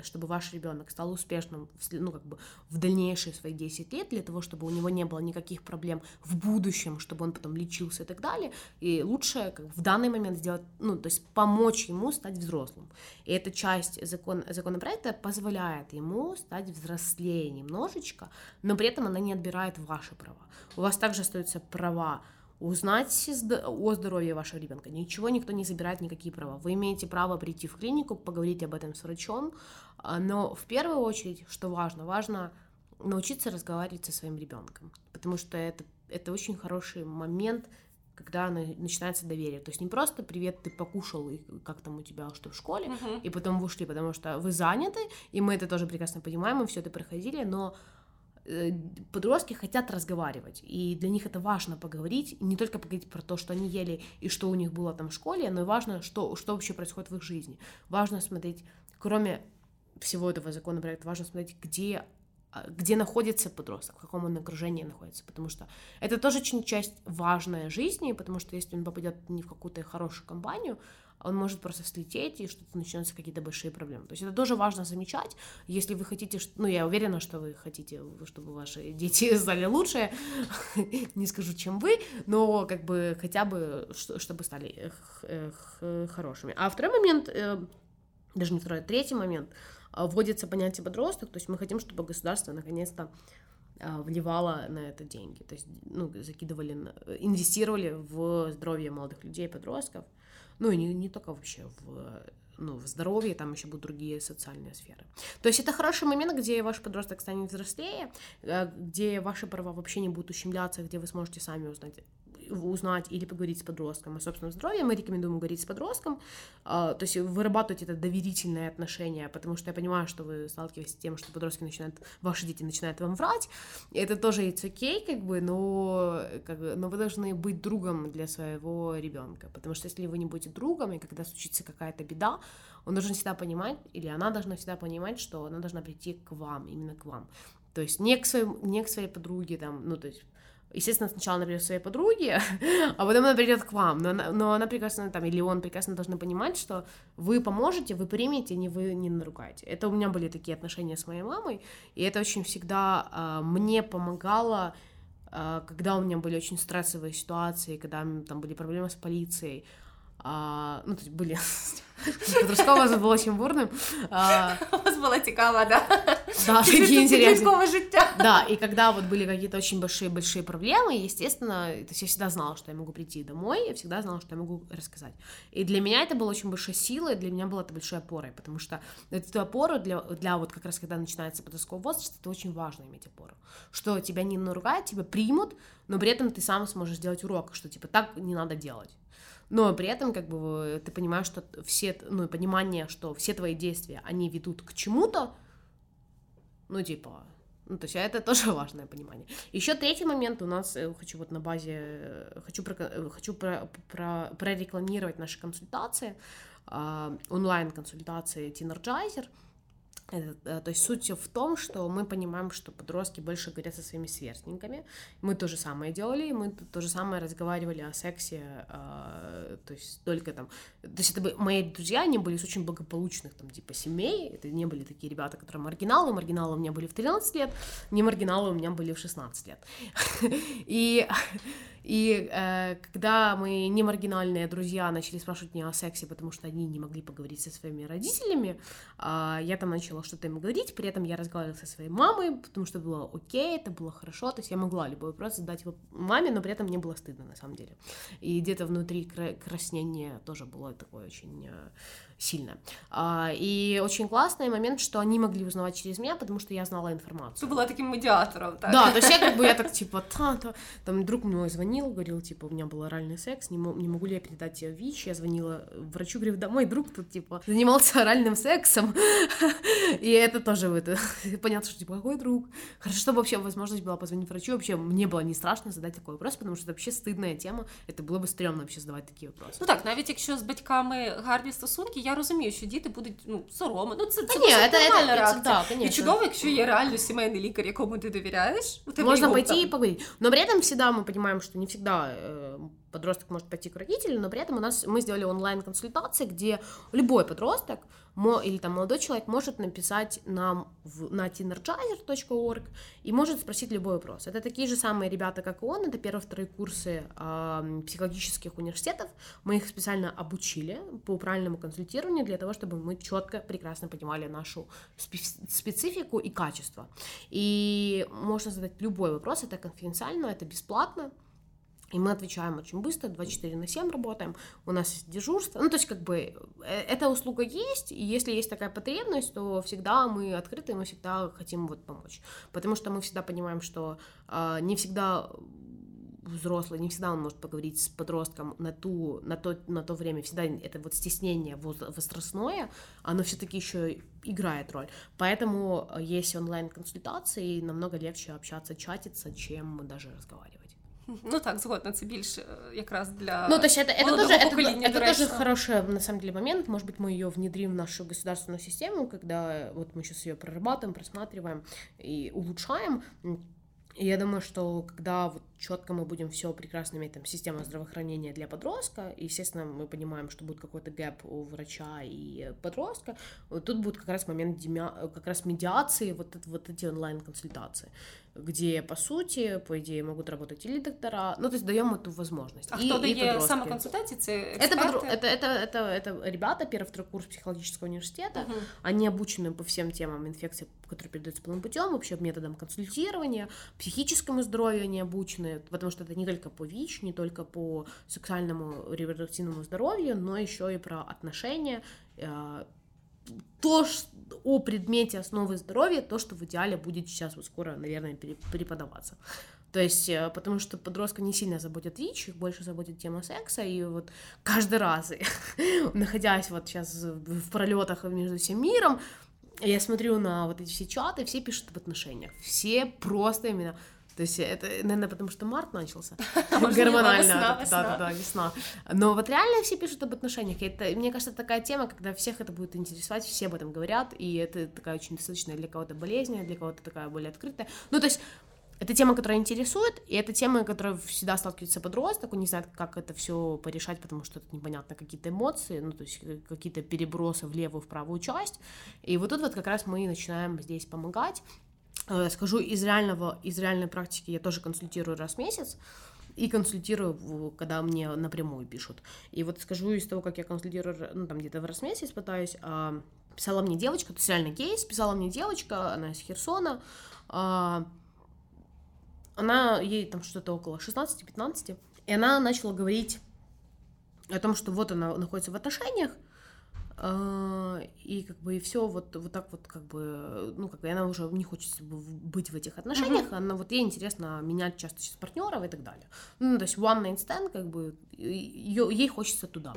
чтобы ваш ребенок стал успешным, ну, как бы в дальнейшие свои 10 лет, для того, чтобы у него не было никаких проблем в будущем, чтобы он потом лечился и так далее, и лучше как бы в данный момент сделать, ну, то есть помочь ему стать взрослым. И эта часть законопроекта позволяет ему стать взрослее немножечко, но при этом она не отбирает ваши права. У вас также остаются права узнать о здоровье вашего ребенка. Ничего никто не забирает, никакие права. Вы имеете право прийти в клинику, поговорить об этом с врачом, но в первую очередь, что важно научиться разговаривать со своим ребенком, потому что это очень хороший момент, когда начинается доверие. То есть не просто «привет, ты покушал, и как там у тебя, что в школе», и потом вы ушли, потому что вы заняты, и мы это тоже прекрасно понимаем, мы все это проходили, но подростки хотят разговаривать, и для них это важно поговорить, не только поговорить про то, что они ели и что у них было там в школе, но и важно, что вообще происходит в их жизни. Важно смотреть, кроме всего этого законопроекта, важно смотреть, где находится подросток, в каком он окружении находится, потому что это тоже очень часть важная жизни, потому что если он попадет не в какую-то хорошую компанию, он может просто слететь, и что-то начнутся какие-то большие проблемы. То есть это тоже важно замечать, если вы хотите, ну, я уверена, что вы хотите, чтобы ваши дети стали лучше, не скажу, чем вы, но как бы хотя бы, чтобы стали хорошими. А второй момент, даже не второй, а третий момент, вводится понятие подросток, то есть мы хотим, чтобы государство наконец-то вливала на это деньги. То есть, закидывали, инвестировали в здоровье молодых людей, подростков. Ну, и не только вообще в здоровье, там еще будут другие социальные сферы. То есть это хороший момент, где ваш подросток станет взрослее, где ваши права вообще не будут ущемляться, где вы сможете сами узнать или поговорить с подростком о собственном здоровье. Мы рекомендуем говорить с подростком, то есть вырабатывать это доверительное отношение, потому что я понимаю, что вы сталкиваетесь с тем, что подростки ваши дети начинают вам врать, это тоже it's okay, но вы должны быть другом для своего ребенка, потому что если вы не будете другом, и когда случится какая-то беда, он должен всегда понимать, или она должна всегда понимать, что она должна прийти к вам, именно к вам, то есть не к своей подруге, естественно, сначала она придет к своей подруге, а потом она придет к вам. Но она прекрасно, или он прекрасно должны понимать, что вы поможете, вы примете, вы не наругаете. Это у меня были такие отношения с моей мамой, и это очень всегда мне помогало, когда у меня были очень стрессовые ситуации, когда там были проблемы с полицией. Подростковое было очень бурным. У вас была цікава, да? Да, такие интересные. Да, и когда были какие-то очень большие проблемы, естественно, я всегда знала, что я могу прийти домой, я всегда знала, что я могу рассказать. И для меня это было очень большой силой, для меня было это большой опорой, потому что эту опору для как раз когда начинается подростковый возраст, это очень важно иметь опору, что тебя не наругают, тебя примут, но при этом ты сам сможешь сделать урок, что так не надо делать. Но при этом ты понимаешь, что понимание, что все твои действия, они ведут к чему-то, то есть это тоже важное понимание. Еще третий момент у нас, прорекламировать наши консультации, онлайн-консультации Тинерджайзер. То есть суть в том, что мы понимаем, что подростки больше говорят со своими сверстниками. Мы то же самое делали, мы то же самое разговаривали о сексе, это мои друзья, они были из очень благополучных семей, это не были такие ребята, которые маргиналы у меня были в 13 лет, не маргиналы у меня были в 16 лет. И когда мои немаргинальные друзья начали спрашивать меня о сексе, потому что они не могли поговорить со своими родителями, я начала что-то им говорить, при этом я разговаривала со своей мамой, потому что было окей, это было хорошо, то есть я могла любой вопрос задать его маме, но при этом мне было стыдно на самом деле. И где-то внутри краснение тоже было такое очень сильно. И очень классный момент, что они могли узнавать через меня, потому что я знала информацию. Ты была таким медиатором, так? Да, то есть друг мне звонил, говорил, у меня был оральный секс, не могу ли я передать тебе ВИЧ, я звонила врачу, говорю, да, мой друг тут, занимался оральным сексом, и это тоже, понятно, что, какой друг? Хорошо, чтобы вообще возможность была позвонить врачу, вообще мне было не страшно задать такой вопрос, потому что это вообще стыдная тема, это було б стрьомно вообще задавати такі вопроси. Навіть якщо з батьками гарні стосунки, я розумію, що діти будуть, соромно, це нормальна реакція. І чудово, якщо є реально сімейний лікар, якому ти довіряєш, у тебе можна пойти і поговорити. Но при этом всегда мы понимаем, что не всегда подросток может пойти к родителю, но при этом мы сделали онлайн-консультации, где любой подросток или молодой человек может написать нам на tinergizer.org и может спросить любой вопрос. Это такие же самые ребята, как и он, это первые-вторые курсы психологических университетов, мы их специально обучили по правильному консультированию для того, чтобы мы четко, прекрасно понимали нашу специфику и качество. И можно задать любой вопрос, это конфиденциально, это бесплатно. И мы отвечаем очень быстро, 24/7 работаем, у нас есть дежурство, эта услуга есть, и если есть такая потребность, то всегда мы открыты, мы всегда хотим помочь, потому что мы всегда понимаем, что не всегда взрослый, не всегда он может поговорить с подростком на то время, всегда это стеснение возрастное, оно все-таки еще играет роль, поэтому есть онлайн-консультации, и намного легче общаться, чатиться, чем даже разговаривать. Згодна, це більше якраз для молодого покоління. Это тоже хороший, на самом деле, момент. Может быть, мы ее внедрим в нашу государственную систему, когда мы сейчас ее прорабатываем, просматриваем и улучшаем. И я думаю, что когда четко мы будем все прекрасно иметь, систему здравоохранения для подростка, и, естественно, мы понимаем, что будет какой-то гэп у врача и подростка, тут будет как раз момент как раз медиации, эти онлайн-консультации. где, по сути, по идее, могут работать или доктора, ну, то есть даем эту возможность. А и, кто дає самоконсультації? Це експерти? Это ребята, первый-второй курс психологического университета, угу. Они обучены по всем темам инфекции, которые передаются полным путем, вообще методам консультирования, психическому здоровью они обучены, потому что это не только по ВИЧ, не только по сексуальному репродуктивному здоровью, но еще и про отношения, то, что о предмете основы здоровья, то, что в идеале будет сейчас вот скоро, наверное, преподаваться. То есть, потому что подростка не сильно заботят ВИЧ, их больше заботит тема секса, и вот каждый раз, находясь вот сейчас в пролетах между всем миром, я смотрю на вот эти все чаты, все пишут об отношениях, все просто именно... То есть это, наверное, потому что март начался, гормонально, да, весна. Но вот реально все пишут об отношениях, и это, мне кажется, такая тема, когда всех это будет интересовать, все об этом говорят, и это такая очень достаточная для кого-то болезнь, для кого-то такая более открытая. Ну, то есть это тема, которая интересует, и это тема, которая всегда сталкивается подросток, он не знает, как это все порешать, потому что тут непонятно какие-то эмоции, ну, то есть какие-то перебросы в левую, в правую часть, и вот тут вот как раз мы начинаем здесь помогать. Скажу, из реальной практики я тоже консультирую раз в месяц и консультирую, когда мне напрямую пишут. И вот скажу из того, как я консультирую, ну, там где-то раз в месяц пытаюсь, писала мне девочка, то есть реально кейс, она из Херсона, она, ей там что-то около 16-15, и она начала говорить о том, что вот она находится в отношениях, и как бы и все вот так вот как бы, ну как бы она уже не хочет быть в этих отношениях, mm-hmm. Она вот ей интересно менять часто сейчас партнеров и так далее. Ну то есть one night stand как бы ей хочется туда.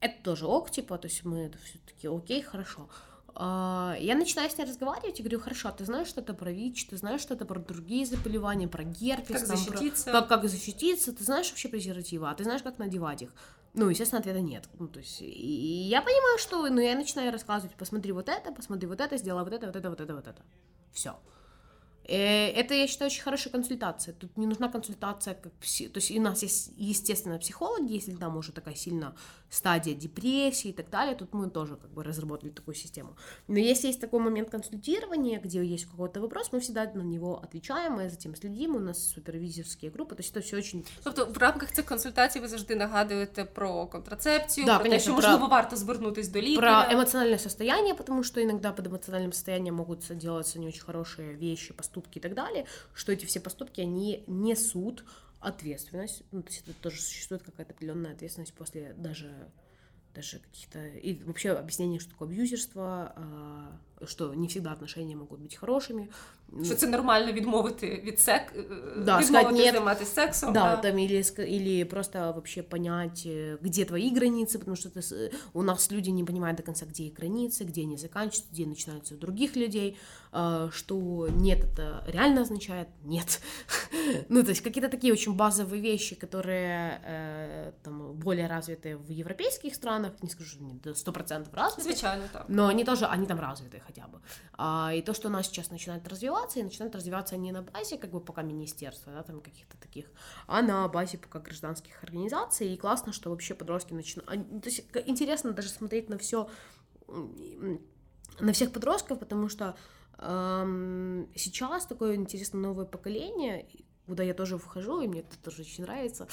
Это тоже ок, типа, то есть мы это все-таки окей, хорошо. Я начинаю с ней разговаривать и говорю, хорошо, ты знаешь что-то про ВИЧ, ты знаешь что-то про другие заболевания, про герпес, как там, защититься, как защититься, ты знаешь вообще презервативы, а ты знаешь, как надевать их. Ну, естественно, ответа нет. Ну, то есть, и я понимаю, что... Ну, я начинаю рассказывать, посмотри вот это, сделай вот это, вот это, вот это, вот это. Всё. Это, я считаю, очень хорошая консультация. Тут не нужна консультация как То есть, у нас есть, естественно, психологи, если там уже такая сильная стадия депрессии и так далее, тут мы тоже как бы разработали такую систему. Но если есть такой момент консультирования, где есть какой-то вопрос, мы всегда на него отвечаем, мы за тим следим, у нас супервізорські групи, то есть, это все очень... Тобто, в рамках цих консультацій ви завжди нагадуєте про контрацепцію, да, про конечно, те, що, можливо, варто звернутись до лікаря. Про емоціональне состояние, потому что иногда под эмоциональным состоянием могут делаться не очень хорошие вещи, поступки и так далее, что эти все поступки, они несут ответственность, ну, то есть это тоже существует какая-то определенная ответственность после даже каких-то, и вообще объяснение, что такое аб'юзерство, что не всегда отношения могут быть хорошими. Что это нормально відмовити від секс, да, відмовити займатися сексом. Да, да. Там, или просто вообще понять, где твои границы, потому что у нас люди не понимают до конца, где их границы, где они заканчиваются, где начинаются у других людей, что нет, это реально означает нет. Ну, то есть какие-то такие очень базовые вещи, которые там, более развиты в европейских странах, не скажу, что не 100% развиты. Звичайно, так. Но они тоже, они там развиты хотя бы. И то, что у нас сейчас начинает развиваться, и начинает развиваться не на базе, как бы пока министерства, да, там каких-то таких, а на базе пока гражданских организаций. И классно, что вообще подростки начинают... То есть интересно даже смотреть на все, на всех подростков, потому что сейчас такое интересное новое поколение, куда я тоже вхожу, и мне это тоже очень нравится.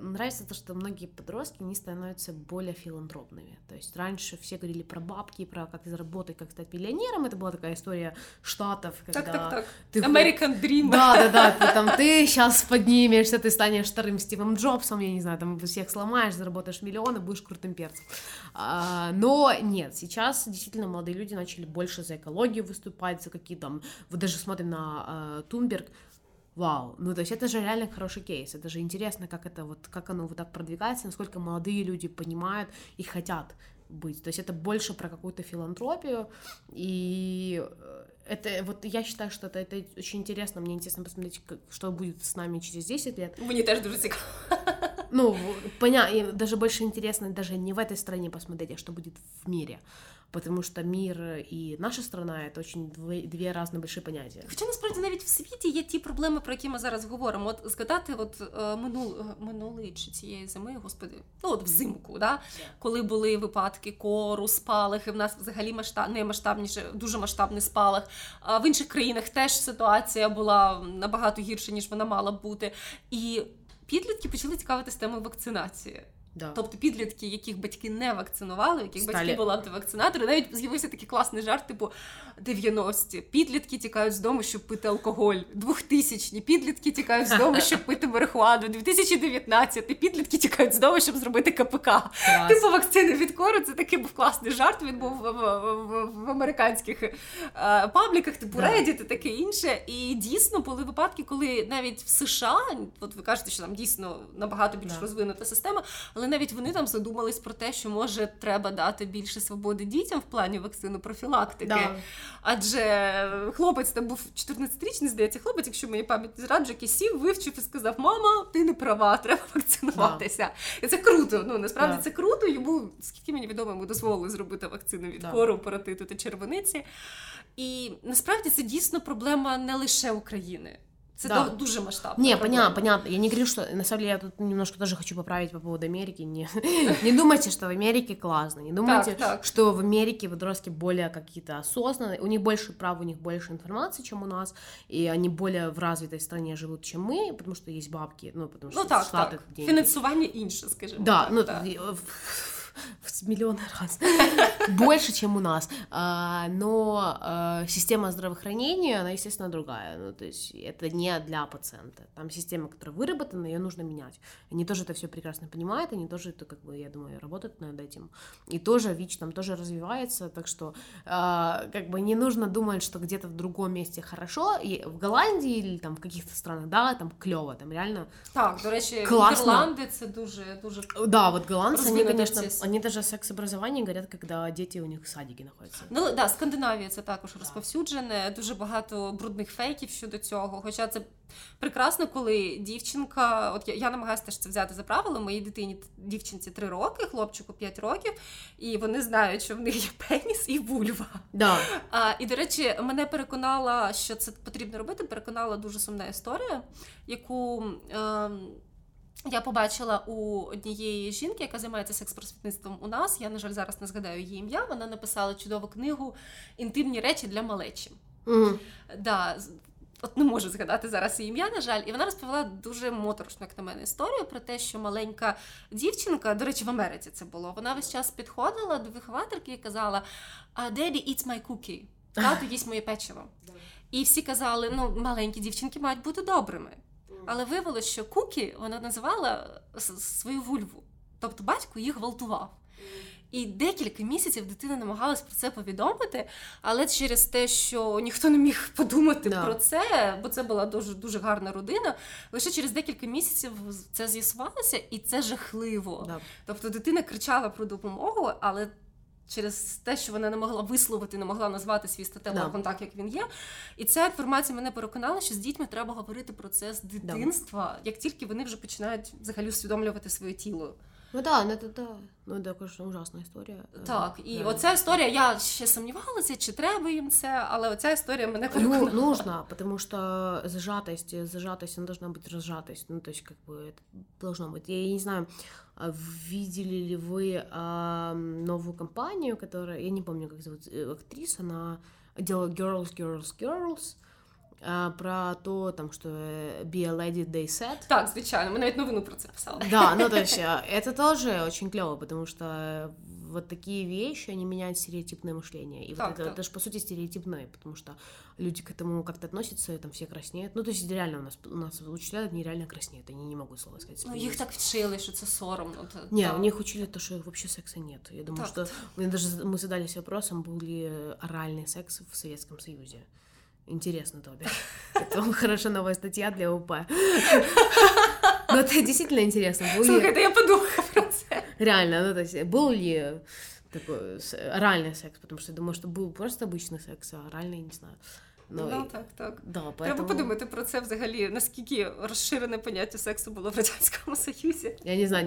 Нравится то, что многие подростки, они становятся более филантропными. То есть раньше все говорили про бабки, про как заработать, как стать миллионером. Это была такая история Штатов, когда... Так. Ты... American Dream. Да, ты сейчас поднимешься, ты станешь вторым Стивом Джобсом, я не знаю, там всех сломаешь, заработаешь миллионы, будешь крутым перцем. Но нет, сейчас действительно молодые люди начали больше за экологию выступать, за какие там... Вот даже смотрим на Тумбер, вау, ну то есть это же реально хороший кейс, это же интересно, как это вот, как оно вот так продвигается, насколько молодые люди понимают и хотят быть, то есть это больше про какую-то филантропию, и это вот я считаю, что это очень интересно, мне интересно посмотреть, что будет с нами через 10 лет. Мені теж дуже цікаво. Ну, понятно, даже больше интересно даже не в этой стране посмотреть, а что будет в мире. потому что мир и наша страна – це дві різні великі поняття. Хоча, насправді, навіть в світі є ті проблеми, про які ми зараз говоримо. От згадати минулої чи цієї зими, господи, взимку, да? Коли були випадки кору, спалахи, в нас взагалі дуже масштабний спалах. В інших країнах теж ситуація була набагато гірша, ніж вона мала бути. І підлітки почали цікавитися темою вакцинації. Да. Тобто підлітки, яких батьки не вакцинували, яких батьки були антивакцинатори, навіть з'явився такий класний жарт, типу 90-ті. Підлітки тікають з дому, щоб пити алкоголь. 2000-ті. Підлітки тікають з дому, щоб пити марихуану. 2019-ті. Підлітки тікають з дому, щоб зробити КПК. Типу вакцини від кору, це такий був класний жарт, він був в американських пабліках, типу Reddit і таке інше. І дійсно були випадки, коли навіть в США, от ви кажете, що там дійсно набагато більш розвинута система, але навіть вони там задумались про те, що, може, треба дати більше свободи дітям в плані вакцинопрофілактики. Да. Адже хлопець там був 14-річний, здається, хлопець, якщо мені пам'ять не зраджує, який сів, вивчив і сказав: "Мама, ти не права, треба вакцинуватися". Да. І це круто, насправді це круто. Йому, скільки мені відомо, йому дозволили зробити вакцину від кору, паротиту та червониці. І насправді це дійсно проблема не лише України. Це дуже масштабно. Не, понятно. Я не говорю, что... На самом деле, я тут немножко тоже хочу поправить по поводу Америки. Не думайте, что в Америке классно. Не думайте, что в Америке подростки более какие-то осознанные. У них больше прав, у них больше информации, чем у нас. И они более в развитой стране живут, чем мы, потому что есть бабки. Потому что Штаты... Финансирование інше, скажем. Да, в миллионы раз. Больше, чем у нас. Но система здравоохранения, она, естественно, другая. То есть это не для пациента. Там система, которая выработана, ее нужно менять. Они тоже это все прекрасно понимают, они тоже, это, я думаю, работают над этим. И тоже ВИЧ там тоже развивается, так что не нужно думать, что где-то в другом месте хорошо. И в Голландии или там в каких-то странах, там клёво, там реально классно. Так, до речі, Голландия, це дуже... Да, вот голландцы, они, конечно, они даже о секс-образовании говорят, когда діти у них в садіки знаходяться. Скандинавія це також розповсюджене, дуже багато брудних фейків щодо цього, хоча це прекрасно, коли дівчинка, от я намагаюся теж це взяти за правило, моїй дівчинці 3 роки, хлопчику 5 років, і вони знають, що в них є пеніс і вульва. Да. І, до речі, мене переконала, що це потрібно робити, переконала дуже сумна історія, яку... Я побачила у однієї жінки, яка займається секс-просвітництвом у нас. Я, на жаль, зараз не згадаю її ім'я. Вона написала чудову книгу «Інтимні речі для малечі». Mm. Да, от не можу згадати зараз її ім'я, на жаль. І вона розповіла дуже моторошну, як на мене, історію про те, що маленька дівчинка, до речі, в Америці це було, вона весь час підходила до виховательки і казала «Daddy eats my cookie», «Тату їсть моє печиво». І всі казали, маленькі дівчинки мають бути добрими. Але виявилося, що Кукі, вона називала свою вульву. Тобто батько її гвалтував. І декілька місяців дитина намагалась про це повідомити, але через те, що ніхто не міг подумати про це, бо це була дуже, дуже гарна родина, лише через декілька місяців це з'ясувалося, і це жахливо. Да. Тобто дитина кричала про допомогу, але через те, що вона не могла висловити, не могла назвати свій статевий орган так, як він є. І ця інформація мене переконала, що з дітьми треба говорити про це з дитинства, як тільки вони вже починають взагалі усвідомлювати своє тіло. Це, звісно, ужасна історія. Так, і оця історія, я ще сумнівалася, чи треба їм це, але оця історія мене переконала. Ну, нужно, тому що зажатість, вона має бути розжатість, то есть, це має бути. Я не знаю, видели ли вы новую компанию, которая, я не помню, как зовут актриса, она делала Girls, про то, там, что be a lady, they said. Так, звичайно, мы навіть новину про це писали. Да, то есть это тоже очень клево, потому что вот такие вещи, они меняют стереотипное мышление. И так, вот это же, по сути, стереотипное, потому что люди к этому как-то относятся, и там все краснеют. То есть реально у нас учителя нереально краснеют, они не могут слова сказать. Их так вчили, что это соромно. У них учили то, что вообще секса нет. Я думаю, что мы задались вопросом, был ли оральный секс в Советском Союзе. Интересно, Тоби. Это хорошая новая статья для УП. Но это действительно интересно. Слушай, это я подумала про это. Реально, то есть был ли такой оральный секс? Потому что я думаю, что был просто обычный секс, а оральный, не знаю. Треба подумати про це взагалі, наскільки розширене поняття сексу було в Радянському Союзе. Я не знаю,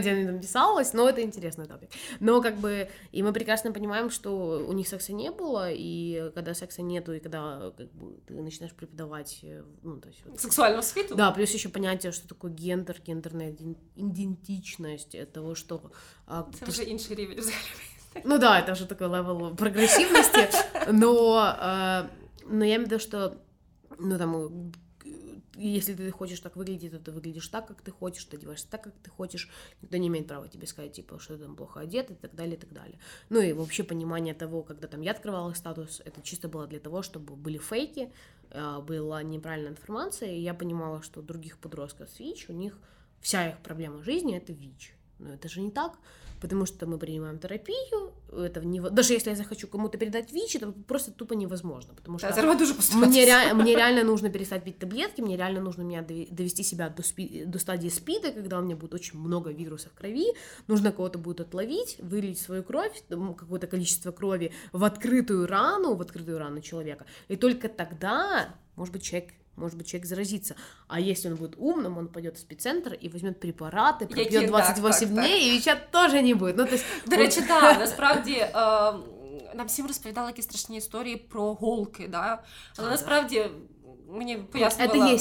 где она там писалась, но это интересный топик. Но как бы, и мы прекрасно понимаем, что у них секса не было, и когда секса нету, и когда как бы, ты начинаешь преподавать... Ну, то есть, вот, сексуальную сфиту? Да, плюс еще понятие, что такое гендер, гендерная идентичность, того, что... Это уже инший ревель взагалі. Ну да, это уже такой левел прогрессивности, но я имею в виду, что, ну, там, если ты хочешь так выглядеть, то ты выглядишь так, как ты хочешь, ты одеваешься так, как ты хочешь, никто не имеет права тебе сказать, типа, что ты там плохо одет и так далее, и так далее. Ну, и вообще понимание того, когда там я открывала статус, это чисто было для того, чтобы были фейки, была неправильная информация, и я понимала, что у других подростков с ВИЧ, у них вся их проблема жизни – это ВИЧ. Но это же не так, потому что мы принимаем терапию, это даже если я захочу кому-то передать ВИЧ, это просто тупо невозможно, потому что мне реально нужно перестать пить таблетки, мне реально нужно довести себя до стадии СПИДа, когда у меня будет очень много вирусов в крови, нужно кого-то будет отловить, вылить свою кровь, какое-то количество крови в открытую рану человека, и только тогда, может быть, человек заразится. А если он будет умным, он пойдет в спеццентр и возьмет препараты, пропьет 28 дней, так. І ВІЧ теж не буде. Ну, до речі, так, насправді... Нам всім розповідали якісь страшні історії про голки, да? Але насправді... Мені пояснювала... Це є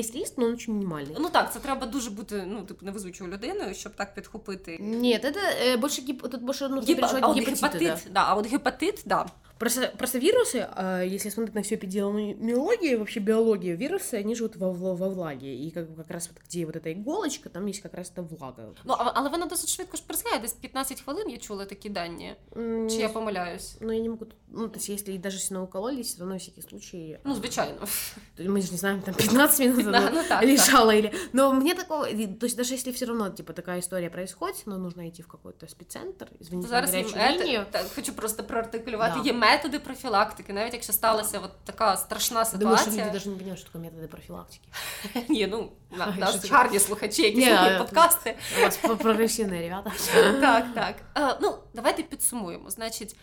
ризик, але він дуже мінімальний. Ну так, це треба дуже бути, ну, типу, невезучою людиною, щоб так підхопити. Ні, це більше гепатит, да. А от гепатит, да. Просто вирусы, если смотреть на всю эпидемиологию, вообще биологию, вирусы, они живут во влаге. И как раз вот где вот эта иголочка, там есть как раз та влага. Ну, але вона досить швидко ж пересихає, десь 15 хвилин я чула такі дані. Чи я помиляюсь? Ну, я не могу... Ну, то есть, если даже если наукололись, то на всякий случай... Ну, звичайно. Мы же не знаем, там 15 минут она лежала или... Но мне такого... То есть, даже если все равно, типа, такая история происходит, но нужно идти в какой-то спеццентр, извините, на горячую линию. Хочу просто проартикулювати, є методи профілактики, навіть якщо сталася от така страшна ситуація. Думаю, що люди навіть не розуміють, що таке методи профілактики. Ні, ну, нас гарні слухачі, які слухають подкасти. У вас прогресивні ребята. Так. Ну, давайте підсумуємо. Значить,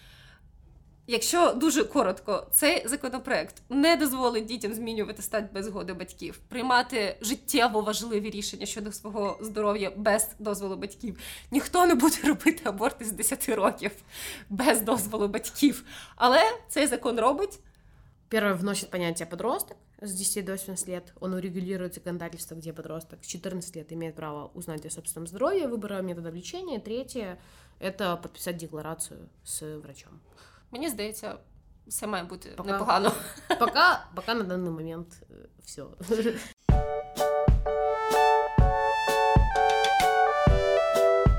якщо дуже коротко, цей законопроект не дозволить дітям змінювати стать без згоди батьків, приймати життєво важливі рішення щодо свого здоров'я без дозволу батьків. Ніхто не буде робити аборти з 10 років без дозволу батьків. Але цей закон робить. Первое, вносит понятие подросток с 10 до 18 лет. Он урегулирует законодательство, где подросток с 14 лет имеет право узнать о собственном здоровье, выбора метода лечения. Третье – это подписать декларацию с врачом. Мені здається, все має бути непогано. Поки на даний момент все.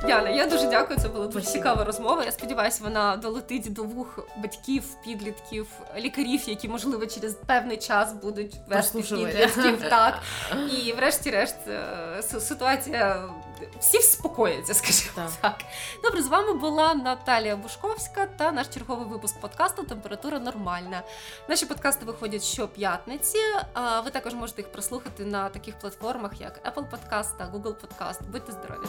Яна, я дуже дякую, це була дуже цікава розмова. Я сподіваюся, вона долетить до вух батьків, підлітків, лікарів, які, можливо, через певний час будуть вести підлітків. Так. І врешті-решт ситуація... Всі вспокоїться, скажімо так. Добре, з вами була Наталія Бушковська та наш черговий випуск подкасту «Температура нормальна». Наші подкасти виходять щоп'ятниці. Ви також можете їх прослухати на таких платформах, як Apple Podcast та Google Podcast. Будьте здорові!